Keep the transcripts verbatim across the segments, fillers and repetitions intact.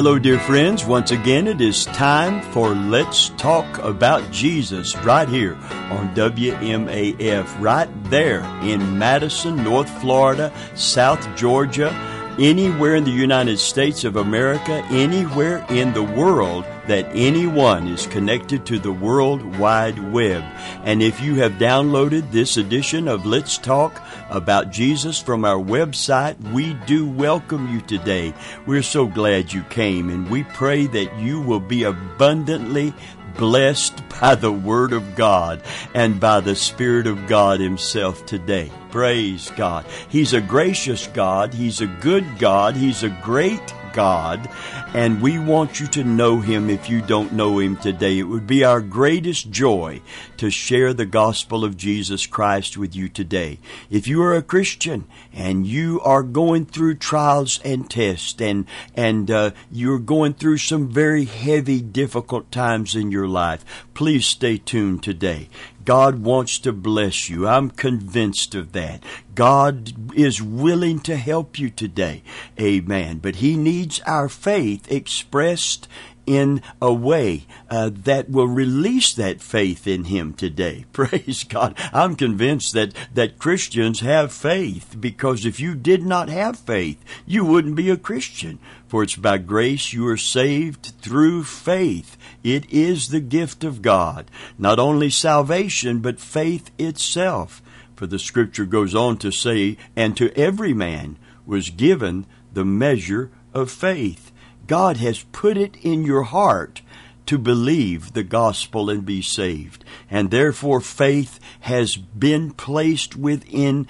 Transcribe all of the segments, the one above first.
Hello, dear friends. Once again, it is time for Let's Talk About Jesus right here on W M A F, right there in Madison, North Florida, South Georgia, anywhere in the United States of America, anywhere in the world that anyone is connected to the World Wide Web. And if you have downloaded this edition of Let's Talk About Jesus from our website, we do welcome you today. We're so glad you came, and we pray that you will be abundantly blessed by the Word of God and by the Spirit of God Himself today. Praise God. He's a gracious God. He's a good God. He's a great God, and we want you to know Him if you don't know Him today. It would be our greatest joy to share the gospel of Jesus Christ with you today. If you are a Christian and you are going through trials and tests, and and uh, you're going through some very heavy, difficult times in your life, please stay tuned today. God wants to bless you. I'm convinced of that. God is willing to help you today. Amen. But He needs our faith expressed in a way uh, that will release that faith in Him today. Praise God. I'm convinced that, that Christians have faith, because if you did not have faith, you wouldn't be a Christian. For it's by grace you are saved through faith. It is the gift of God. Not only salvation, but faith itself. For the Scripture goes on to say, and to every man was given the measure of faith. God has put it in your heart to believe the gospel and be saved. And therefore, faith has been placed within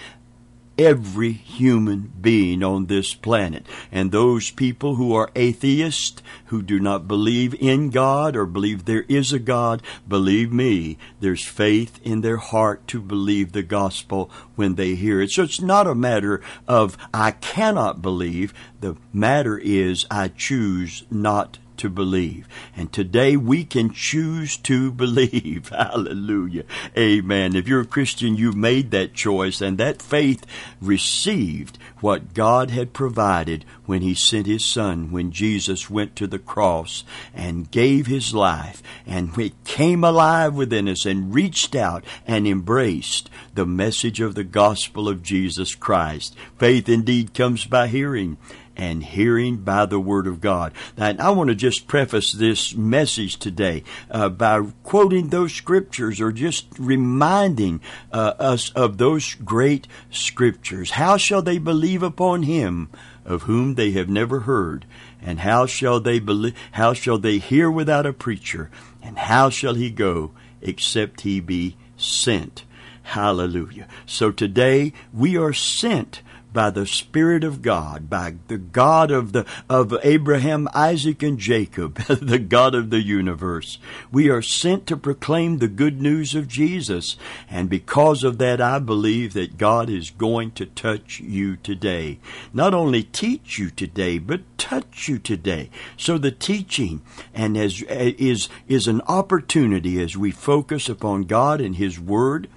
every human being on this planet. And those people who are atheists, who do not believe in God or believe there is a God, believe me, there's faith in their heart to believe the gospel when they hear it. So it's not a matter of I cannot believe. The matter is I choose not to. to believe. And today we can choose to believe. Hallelujah. Amen. If you're a Christian, you've made that choice, and that faith received what God had provided when He sent His Son, when Jesus went to the cross and gave His life, and it came alive within us and reached out and embraced the message of the gospel of Jesus Christ. Faith indeed comes by hearing, and hearing by the Word of God. Now, I want to just preface this message today uh, by quoting those scriptures, or just reminding uh, us of those great scriptures. How shall they believe upon Him of whom they have never heard? And how shall they believe? How shall they hear without a preacher? And how shall he go except he be sent? Hallelujah. So today we are sent by the Spirit of God, by the God of the of Abraham, Isaac, and Jacob, the God of the universe. We are sent to proclaim the good news of Jesus. And because of that, I believe that God is going to touch you today. Not only teach you today, but touch you today. So the teaching and as is is an opportunity, as we focus upon God and His Word,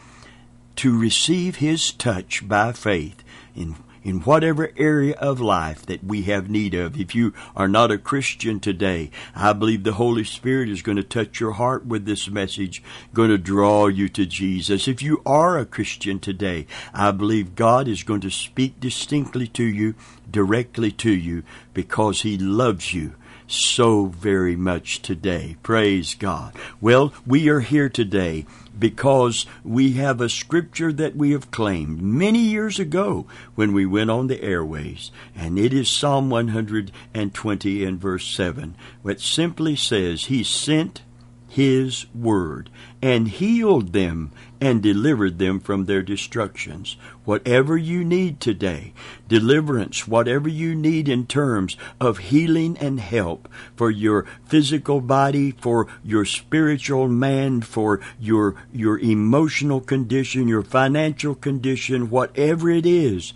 to receive His touch by faith in in whatever area of life that we have need of. If you are not a Christian today, I believe the Holy Spirit is going to touch your heart with this message, going to draw you to Jesus. If you are a Christian today, I believe God is going to speak distinctly to you, directly to you, because He loves you so very much today. Praise God. Well, we are here today because we have a scripture that we have claimed many years ago when we went on the airways, and it is Psalm one hundred twenty and verse seven, which simply says, He sent His word and healed them and delivered them from their destructions. Whatever you need today, deliverance, whatever you need in terms of healing and help for your physical body, for your spiritual man, for your your emotional condition, your financial condition, whatever it is,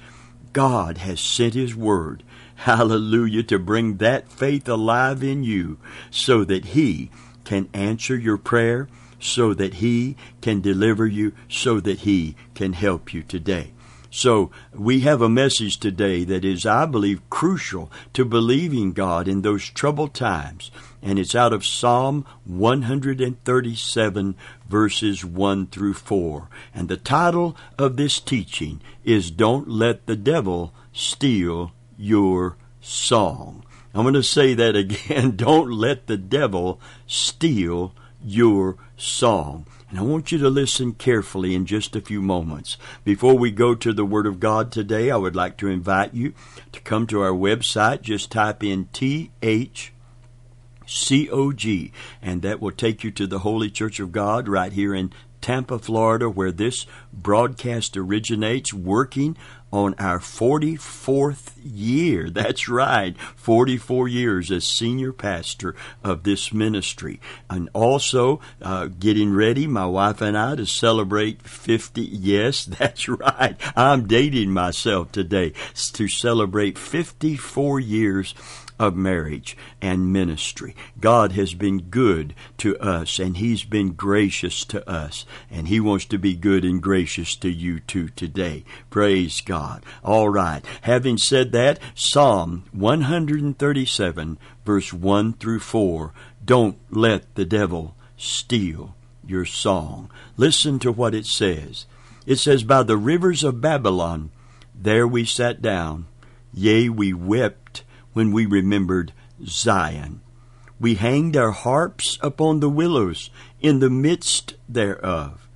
God has sent His word, hallelujah, to bring that faith alive in you so that He can answer your prayer, so that He can deliver you, so that He can help you today. So we have a message today that is, I believe, crucial to believing God in those troubled times. And it's out of Psalm one thirty-seven, verses one through four. And the title of this teaching is, Don't Let the Devil Steal Your Song. I'm going to say that again. Don't let the devil steal your song. And I want you to listen carefully in just a few moments. Before we go to the Word of God today, I would like to invite you to come to our website. Just type in T H C O G, and that will take you to the Holy Church of God right here in Tampa, Florida, where this broadcast originates, working on our forty-fourth year. That's right, forty-four years as senior pastor of this ministry. And also, uh, getting ready, my wife and I, to celebrate fifty. Yes, that's right. I'm dating myself today, to celebrate fifty-four years of marriage and ministry. God has been good to us, and He's been gracious to us, and He wants to be good and gracious to you too today. Praise God. All right. Having said that, Psalm one thirty-seven, verse one through four, don't let the devil steal your song. Listen to what it says. It says, By the rivers of Babylon, there we sat down, yea, we wept when we remembered Zion. We hanged our harps upon the willows in the midst thereof.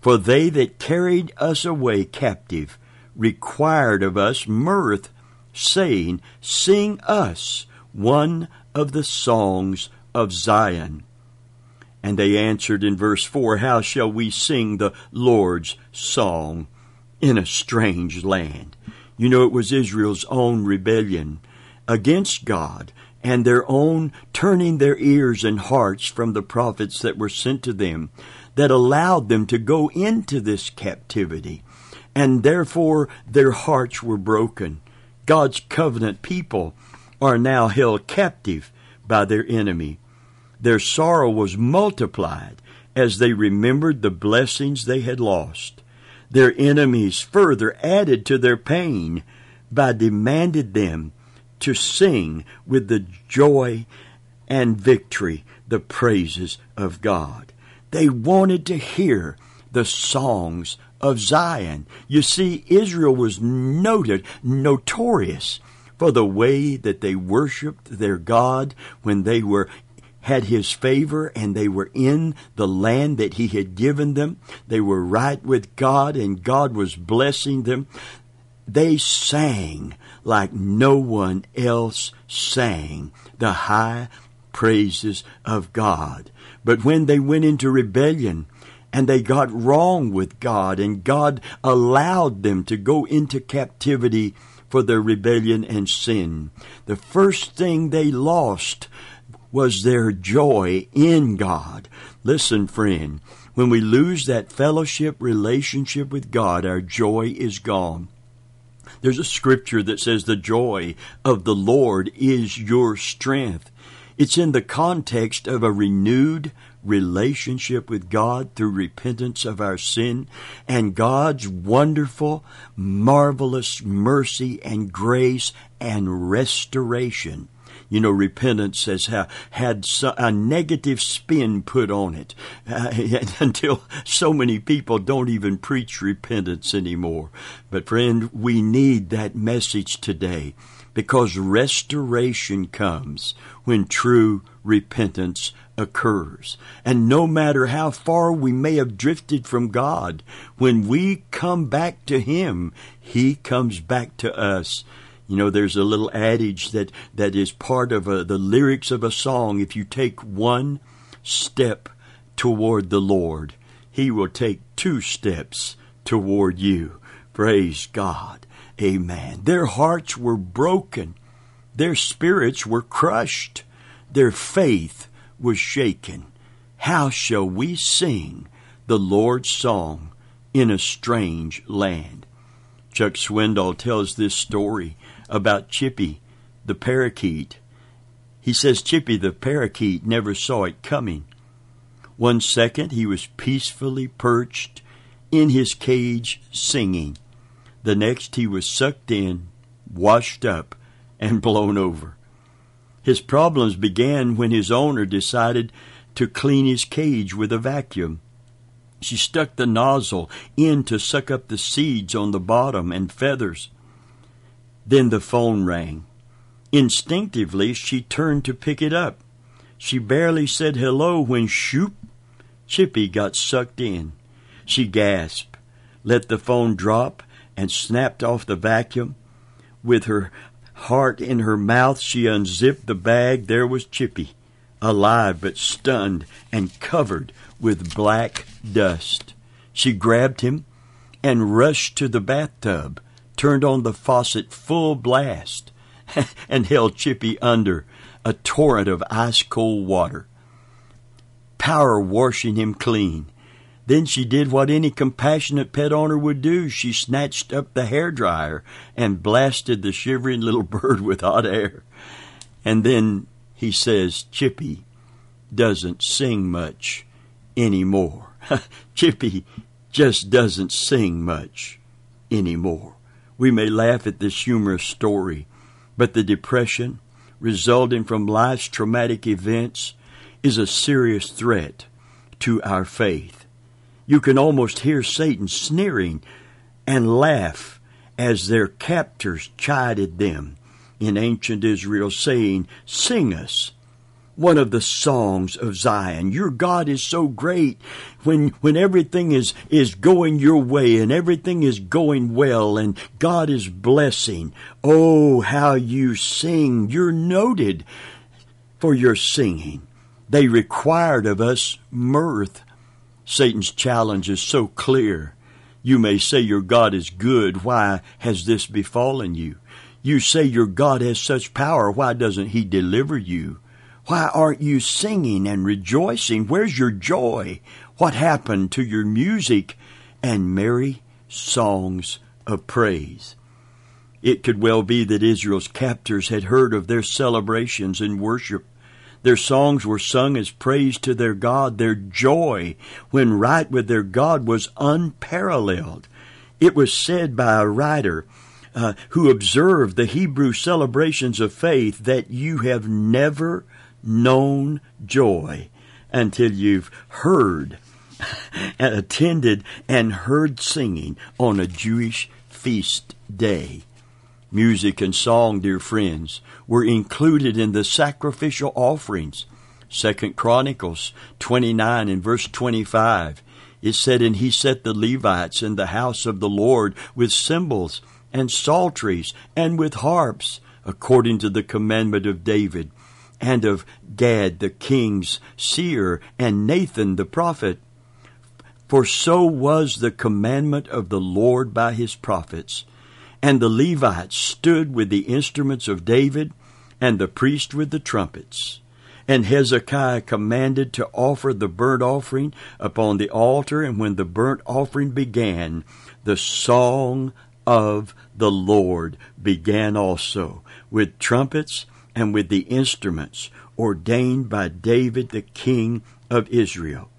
For they that carried us away captive required of us mirth, saying, Sing us one of the songs of Zion. And they answered in verse four, How shall we sing the Lord's song in a strange land? You know, it was Israel's own rebellion against God, and their own turning their ears and hearts from the prophets that were sent to them, that allowed them to go into this captivity, and therefore their hearts were broken. God's covenant people are now held captive by their enemy. Their sorrow was multiplied as they remembered the blessings they had lost. Their enemies further added to their pain by demanding them to sing with the joy and victory the praises of God. They wanted to hear the songs of Zion. You see, Israel was noted, notorious for the way that they worshiped their God when they were had His favor and they were in the land that He had given them. They were right with God and God was blessing them. They sang like no one else sang the high praises of God. But when they went into rebellion and they got wrong with God and God allowed them to go into captivity for their rebellion and sin, the first thing they lost was their joy in God. Listen, friend, when we lose that fellowship relationship with God, our joy is gone. There's a scripture that says the joy of the Lord is your strength. It's in the context of a renewed relationship with God through repentance of our sin and God's wonderful, marvelous mercy and grace and restoration. You know, repentance has had a negative spin put on it uh, until so many people don't even preach repentance anymore. But friend, we need that message today because restoration comes when true repentance occurs. And no matter how far we may have drifted from God, when we come back to Him, He comes back to us. You know, there's a little adage that, that is part of a, the lyrics of a song. If you take one step toward the Lord, He will take two steps toward you. Praise God. Amen. Their hearts were broken. Their spirits were crushed. Their faith was shaken. How shall we sing the Lord's song in a strange land? Chuck Swindoll tells this story about Chippy, the parakeet. He says Chippy, the parakeet, never saw it coming. One second he was peacefully perched in his cage singing. The next he was sucked in, washed up, and blown over. His problems began when his owner decided to clean his cage with a vacuum. She stuck the nozzle in to suck up the seeds on the bottom and feathers. Then the phone rang. Instinctively, she turned to pick it up. She barely said hello when, shoop, Chippy got sucked in. She gasped, let the phone drop, and snapped off the vacuum. With her heart in her mouth, she unzipped the bag. There was Chippy, alive but stunned and covered with black dust. She grabbed him and rushed to the bathtub, turned on the faucet full blast, and held Chippy under a torrent of ice-cold water, power washing him clean. Then she did what any compassionate pet owner would do. She snatched up the hairdryer and blasted the shivering little bird with hot air. And then he says Chippy doesn't sing much anymore. Chippy just doesn't sing much anymore. We may laugh at this humorous story, but the depression resulting from life's traumatic events is a serious threat to our faith. You can almost hear Satan sneering and laugh as their captors chided them in ancient Israel, saying, "Sing us one of the songs of Zion. Your God is so great. When when everything is, is going your way and everything is going well and God is blessing, oh, how you sing. You're noted for your singing." They required of us mirth. Satan's challenge is so clear. You may say your God is good. Why has this befallen you? You say your God has such power. Why doesn't he deliver you? Why aren't you singing and rejoicing? Where's your joy? What happened to your music and merry songs of praise? It could well be that Israel's captors had heard of their celebrations and worship. Their songs were sung as praise to their God. Their joy, when right with their God, was unparalleled. It was said by a writer uh, who observed the Hebrew celebrations of faith that you have never known joy until you've heard, and attended and heard singing on a Jewish feast day. Music and song, dear friends, were included in the sacrificial offerings. Second Chronicles twenty-nine and verse twenty-five, it said, "And he set the Levites in the house of the Lord with cymbals and psalteries and with harps, according to the commandment of David and of Gad the king's seer and Nathan the prophet. For so was the commandment of the Lord by his prophets. And the Levites stood with the instruments of David, and the priest with the trumpets. And Hezekiah commanded to offer the burnt offering upon the altar, and when the burnt offering began, the song of the Lord began also, with trumpets and with the instruments ordained by David the king of Israel."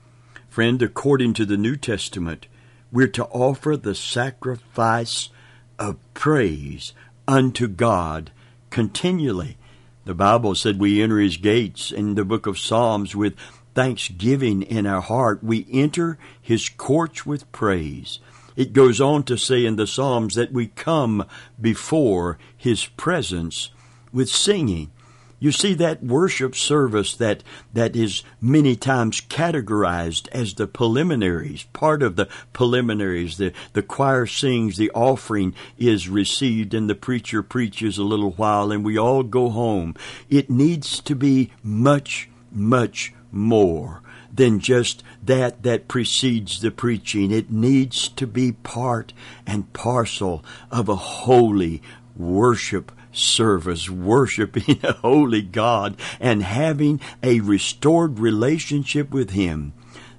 Friend, according to the New Testament, we're to offer the sacrifice of praise unto God continually. The Bible said we enter his gates in the book of Psalms with thanksgiving in our heart. We enter his courts with praise. It goes on to say in the Psalms that we come before his presence with singing. You see, that worship service that that is many times categorized as the preliminaries, part of the preliminaries, the, the choir sings, the offering is received, and the preacher preaches a little while, and we all go home. It needs to be much, much more than just that that precedes the preaching. It needs to be part and parcel of a holy worship service, worshiping a holy God and having a restored relationship with him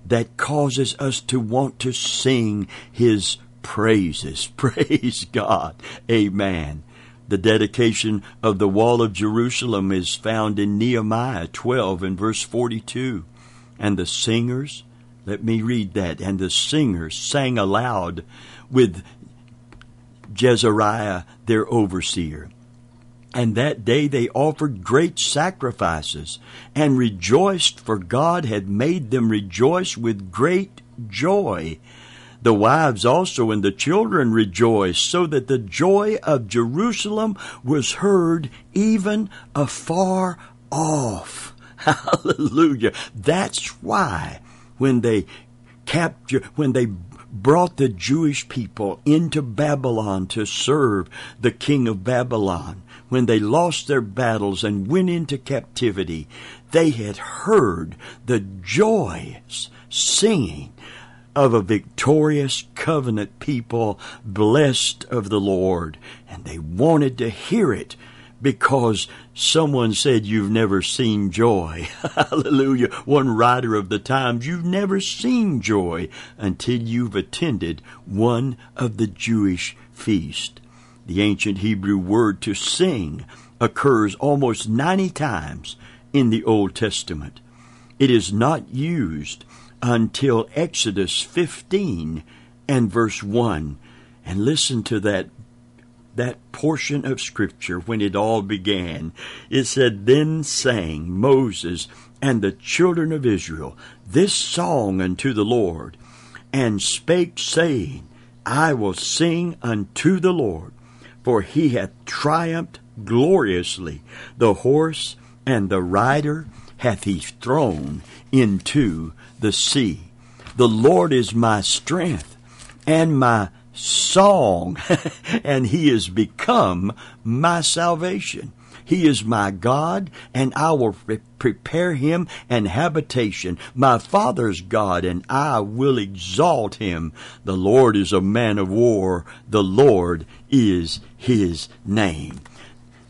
that causes us to want to sing his praises. Praise God. Amen. The dedication of the wall of Jerusalem is found in Nehemiah twelve and verse forty-two. And the singers, let me read that, and the singers sang aloud with Jezreiah their overseer. And that day they offered great sacrifices and rejoiced, for God had made them rejoice with great joy. The wives also and the children rejoiced, so that the joy of Jerusalem was heard even afar off. Hallelujah. That's why when they capture, when they brought the Jewish people into Babylon to serve the king of Babylon, when they lost their battles and went into captivity, they had heard the joyous singing of a victorious covenant people blessed of the Lord. And they wanted to hear it because someone said, "You've never seen joy." Hallelujah. One writer of the times, "You've never seen joy until you've attended one of the Jewish feasts." The ancient Hebrew word to sing occurs almost ninety times in the Old Testament. It is not used until Exodus fifteen and verse one. And listen to that, that portion of Scripture when it all began. It said, "Then sang Moses and the children of Israel this song unto the Lord, and spake, saying, I will sing unto the Lord. For he hath triumphed gloriously. The horse and the rider hath he thrown into the sea. The Lord is my strength and my song, and he is become my salvation. He is my God, and I will re- prepare him an habitation, my father's God, and I will exalt him. The Lord is a man of war. The Lord is his name."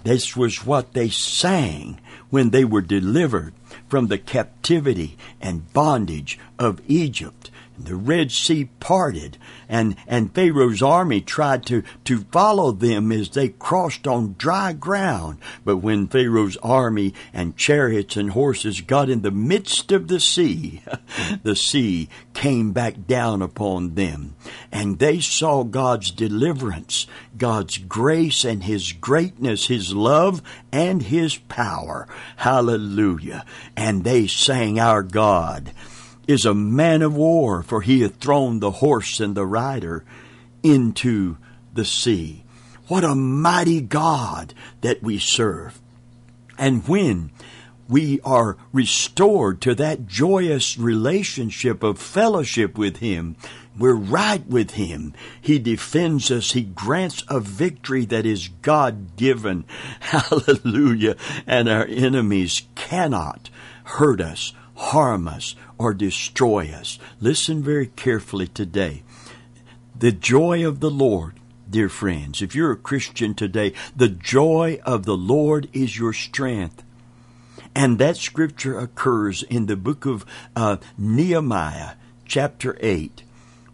This was what they sang when they were delivered from the captivity and bondage of Egypt. The Red Sea parted, and, and Pharaoh's army tried to, to follow them as they crossed on dry ground. But when Pharaoh's army and chariots and horses got in the midst of the sea, the sea came back down upon them. And they saw God's deliverance, God's grace and His greatness, His love and His power. Hallelujah. And they sang, "Our God is a man of war, for he hath thrown the horse and the rider into the sea." What a mighty God that we serve. And when we are restored to that joyous relationship of fellowship with Him, we're right with Him. He defends us. He grants a victory that is God-given. Hallelujah. And our enemies cannot hurt us, harm us, or destroy us. Listen very carefully today. The joy of the Lord, dear friends, if you're a Christian today, the joy of the Lord is your strength. And that scripture occurs in the book of uh, Nehemiah, chapter eight.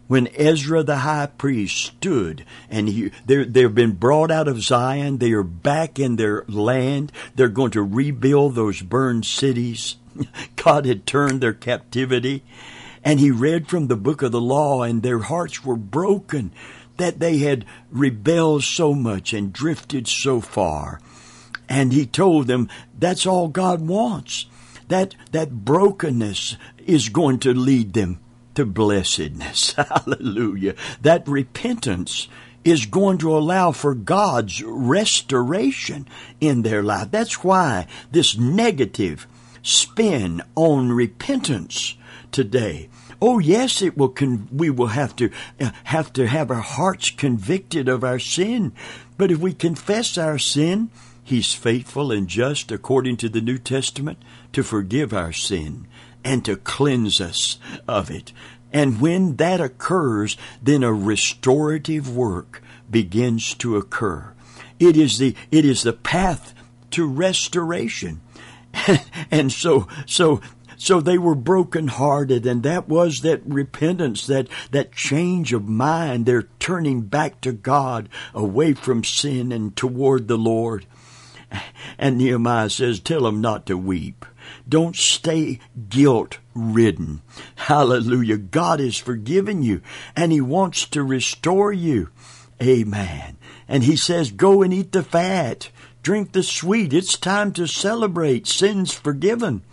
When Ezra the high priest stood, and he, they've been brought out of Zion, they are back in their land, they're going to rebuild those burned cities. God had turned their captivity, and he read from the book of the law, and their hearts were broken that they had rebelled so much and drifted so far. And he told them, that's all God wants. That, that brokenness is going to lead them to blessedness. Hallelujah. That repentance is going to allow for God's restoration in their life. That's why this negative spin on repentance today. Oh yes, it will. Con- we will have to uh, have to have our hearts convicted of our sin. But if we confess our sin, He's faithful and just, according to the New Testament, to forgive our sin and to cleanse us of it. And when that occurs, then a restorative work begins to occur. It is the it is the path to restoration. And so, so, so they were brokenhearted, and that was that repentance, that, that change of mind. They're turning back to God, away from sin and toward the Lord. And Nehemiah says, tell them not to weep. Don't stay guilt-ridden. Hallelujah. God has forgiven you, and He wants to restore you. Amen. And he says, go and eat the fat. Drink the sweet. It's time to celebrate sins forgiven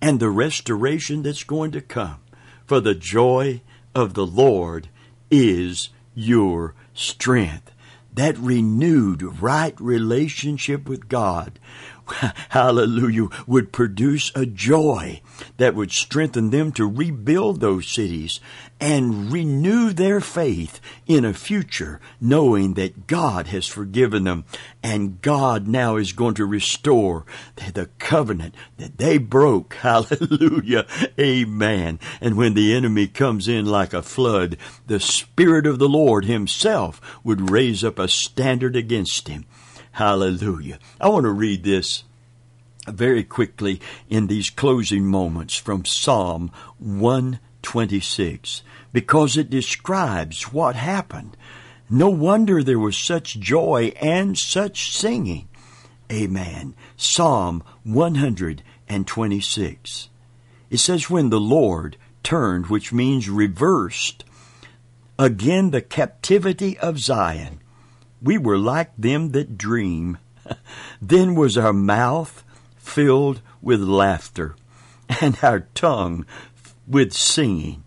and the restoration that's going to come. For the joy of the Lord is your strength. That renewed right relationship with God, hallelujah, would produce a joy that would strengthen them to rebuild those cities and renew their faith in a future, knowing that God has forgiven them and God now is going to restore the covenant that they broke. Hallelujah. Amen. And when the enemy comes in like a flood, the Spirit of the Lord himself would raise up a standard against him. Hallelujah. I want to read this very quickly in these closing moments from Psalm one twenty-six, because it describes what happened. No wonder there was such joy and such singing. Amen. Psalm one twenty-six. It says, when the Lord turned, which means reversed, again the captivity of Zion, we were like them that dream. Then was our mouth filled with laughter, and our tongue with singing.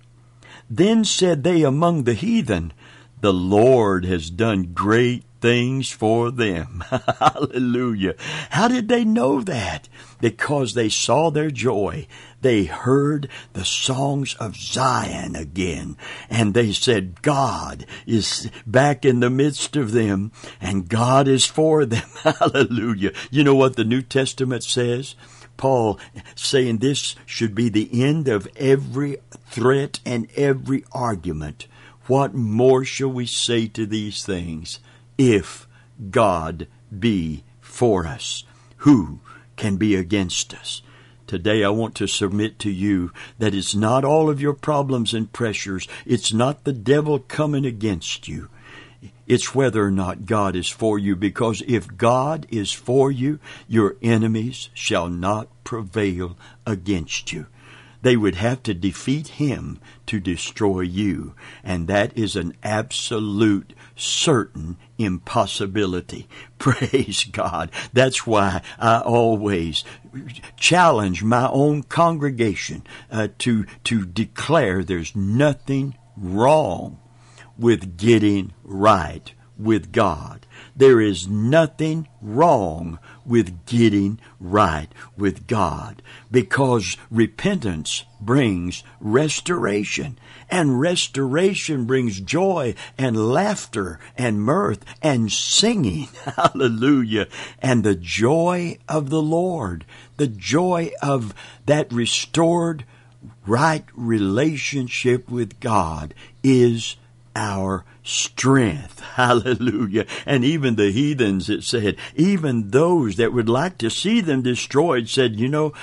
Then said they among the heathen, the Lord has done great things for them. Hallelujah. How did they know that? Because they saw their joy. They heard the songs of Zion again, and they said, God is back in the midst of them, and God is for them. Hallelujah. You know what the New Testament says? Paul saying this should be the end of every threat and every argument. What more shall we say to these things? If God be for us, who can be against us? Today I want to submit to you that it's not all of your problems and pressures. It's not the devil coming against you. It's whether or not God is for you, because if God is for you, your enemies shall not prevail against you. They would have to defeat him to destroy you, and that is an absolute, certain impossibility. Praise God. That's why I always challenge my own congregation uh, to to declare there's nothing wrong with getting right with God. There is nothing wrong with getting right with God, because repentance brings restoration, and restoration brings joy and laughter and mirth and singing. Hallelujah. And the joy of the Lord, the joy of that restored right relationship with God is our strength. Hallelujah. And even the heathens, it said, even those that would like to see them destroyed said, you know,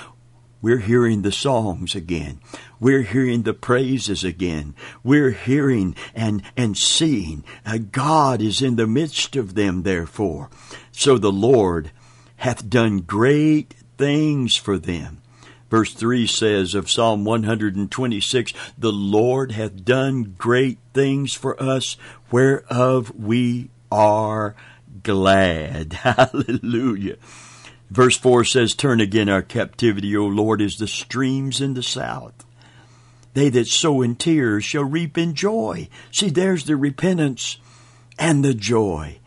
we're hearing the songs again. We're hearing the praises again. We're hearing and, and seeing. Uh, God is in the midst of them, therefore. So the Lord hath done great things for them. Verse three says of Psalm one twenty-six, the Lord hath done great things for us, whereof we are glad. Hallelujah. Verse four says, turn again our captivity, O Lord, as the streams in the south. They that sow in tears shall reap in joy. See, there's the repentance and the joy.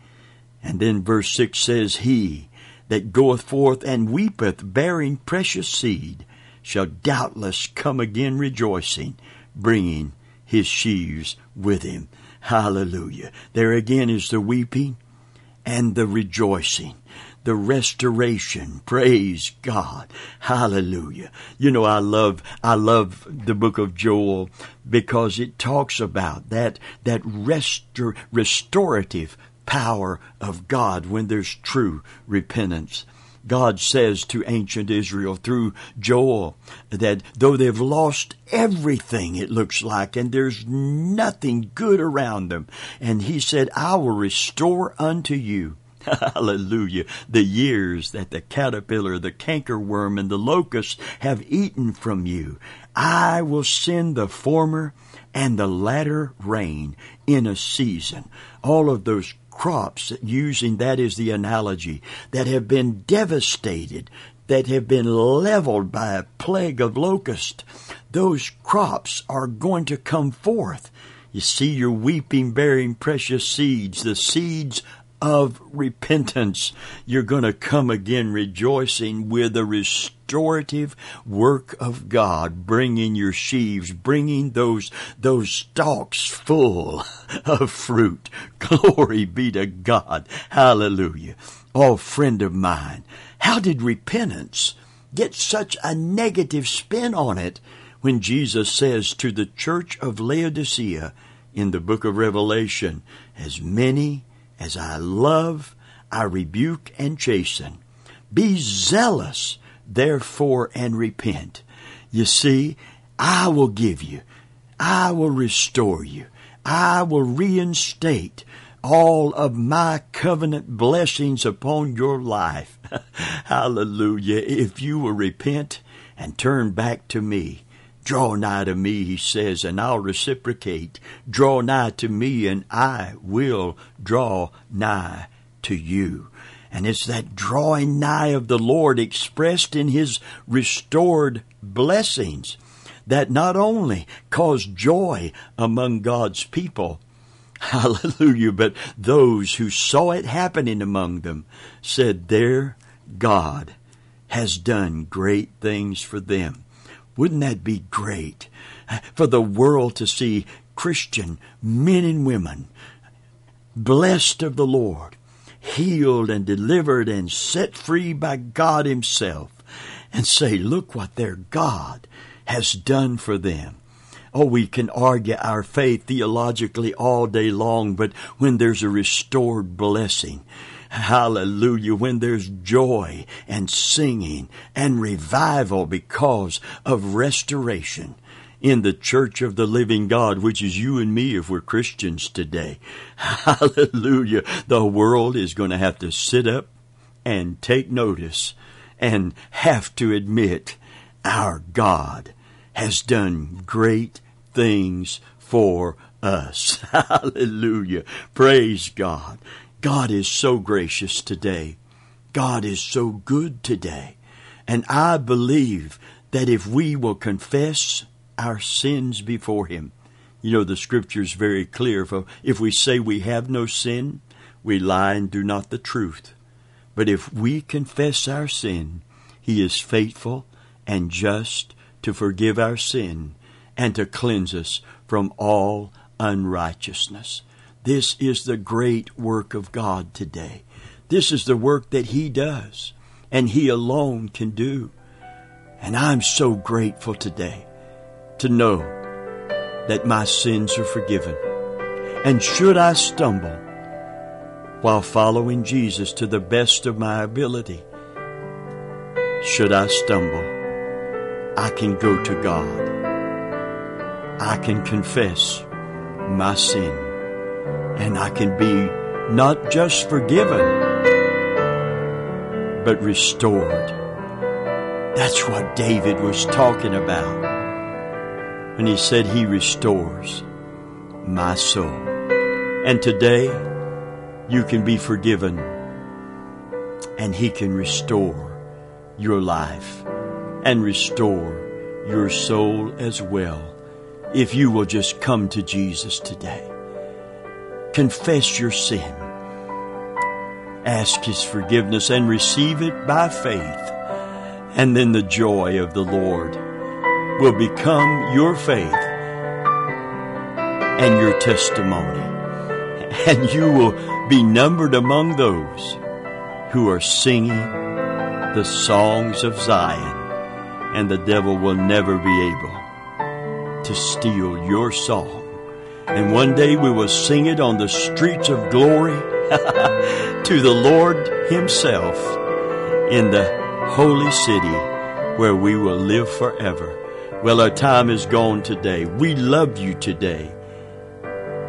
And then verse six says, he that goeth forth and weepeth, bearing precious seed, shall doubtless come again rejoicing, bringing his sheaves with him. Hallelujah. There again is the weeping and the rejoicing, the restoration. Praise God. Hallelujah. You know, I love, I love the book of Joel, because it talks about that, that restor, restorative power of God when there's true repentance. God says to ancient Israel through Joel that though they've lost everything, it looks like, and there's nothing good around them, and he said, I will restore unto you, hallelujah, the years that the caterpillar, the cankerworm, and the locust have eaten from you. I will send the former and the latter rain in a season. All of those crops, using that as the analogy, that have been devastated, that have been leveled by a plague of locusts, those crops are going to come forth. You see, you're weeping, bearing precious seeds, the seeds of repentance. You're going to come again rejoicing with a restorative work of God, bringing your sheaves, bringing those, those stalks full of fruit. Glory be to God. Hallelujah. Oh, friend of mine, how did repentance get such a negative spin on it when Jesus says to the church of Laodicea in the book of Revelation, as many as I love, I rebuke and chasten. Be zealous, therefore, and repent. You see, I will give you, I will restore you, I will reinstate all of my covenant blessings upon your life. Hallelujah. If you will repent and turn back to me. Draw nigh to me, he says, and I'll reciprocate. Draw nigh to me, and I will draw nigh to you. And it's that drawing nigh of the Lord expressed in his restored blessings that not only caused joy among God's people, hallelujah, but those who saw it happening among them said, their God has done great things for them. Wouldn't that be great for the world to see Christian men and women blessed of the Lord, healed and delivered and set free by God himself, and say, look what their God has done for them. Oh, we can argue our faith theologically all day long, but when there's a restored blessing, hallelujah, when there's joy and singing and revival because of restoration in the church of the living God, which is you and me if we're Christians today. Hallelujah. The world is going to have to sit up and take notice and have to admit our God has done great things for us. Hallelujah. Praise God. God is so gracious today. God is so good today. And I believe that if we will confess our sins before him, you know, the scripture is very clear. For if we say we have no sin, we lie and do not the truth. But if we confess our sin, he is faithful and just to forgive our sin and to cleanse us from all unrighteousness. This is the great work of God today. This is the work that he does and he alone can do. And I'm so grateful today to know that my sins are forgiven. And should I stumble while following Jesus to the best of my ability, should I stumble, I can go to God. I can confess my sin. And I can be not just forgiven, but restored. That's what David was talking about when he said he restores my soul. And today, you can be forgiven, and he can restore your life and restore your soul as well, if you will just come to Jesus today. Confess your sin. Ask his forgiveness and receive it by faith. And then the joy of the Lord will become your faith and your testimony. And you will be numbered among those who are singing the songs of Zion. And the devil will never be able to steal your song. And one day we will sing it on the streets of glory to the Lord himself in the holy city where we will live forever. Well, our time is gone today. We love you today.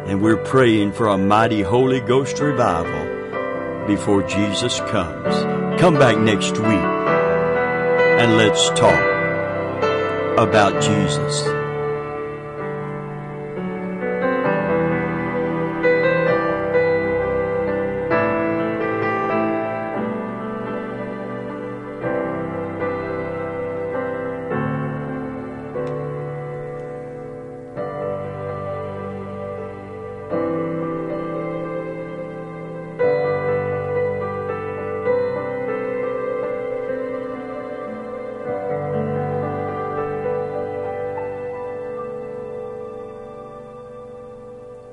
And we're praying for a mighty Holy Ghost revival before Jesus comes. Come back next week and let's talk about Jesus.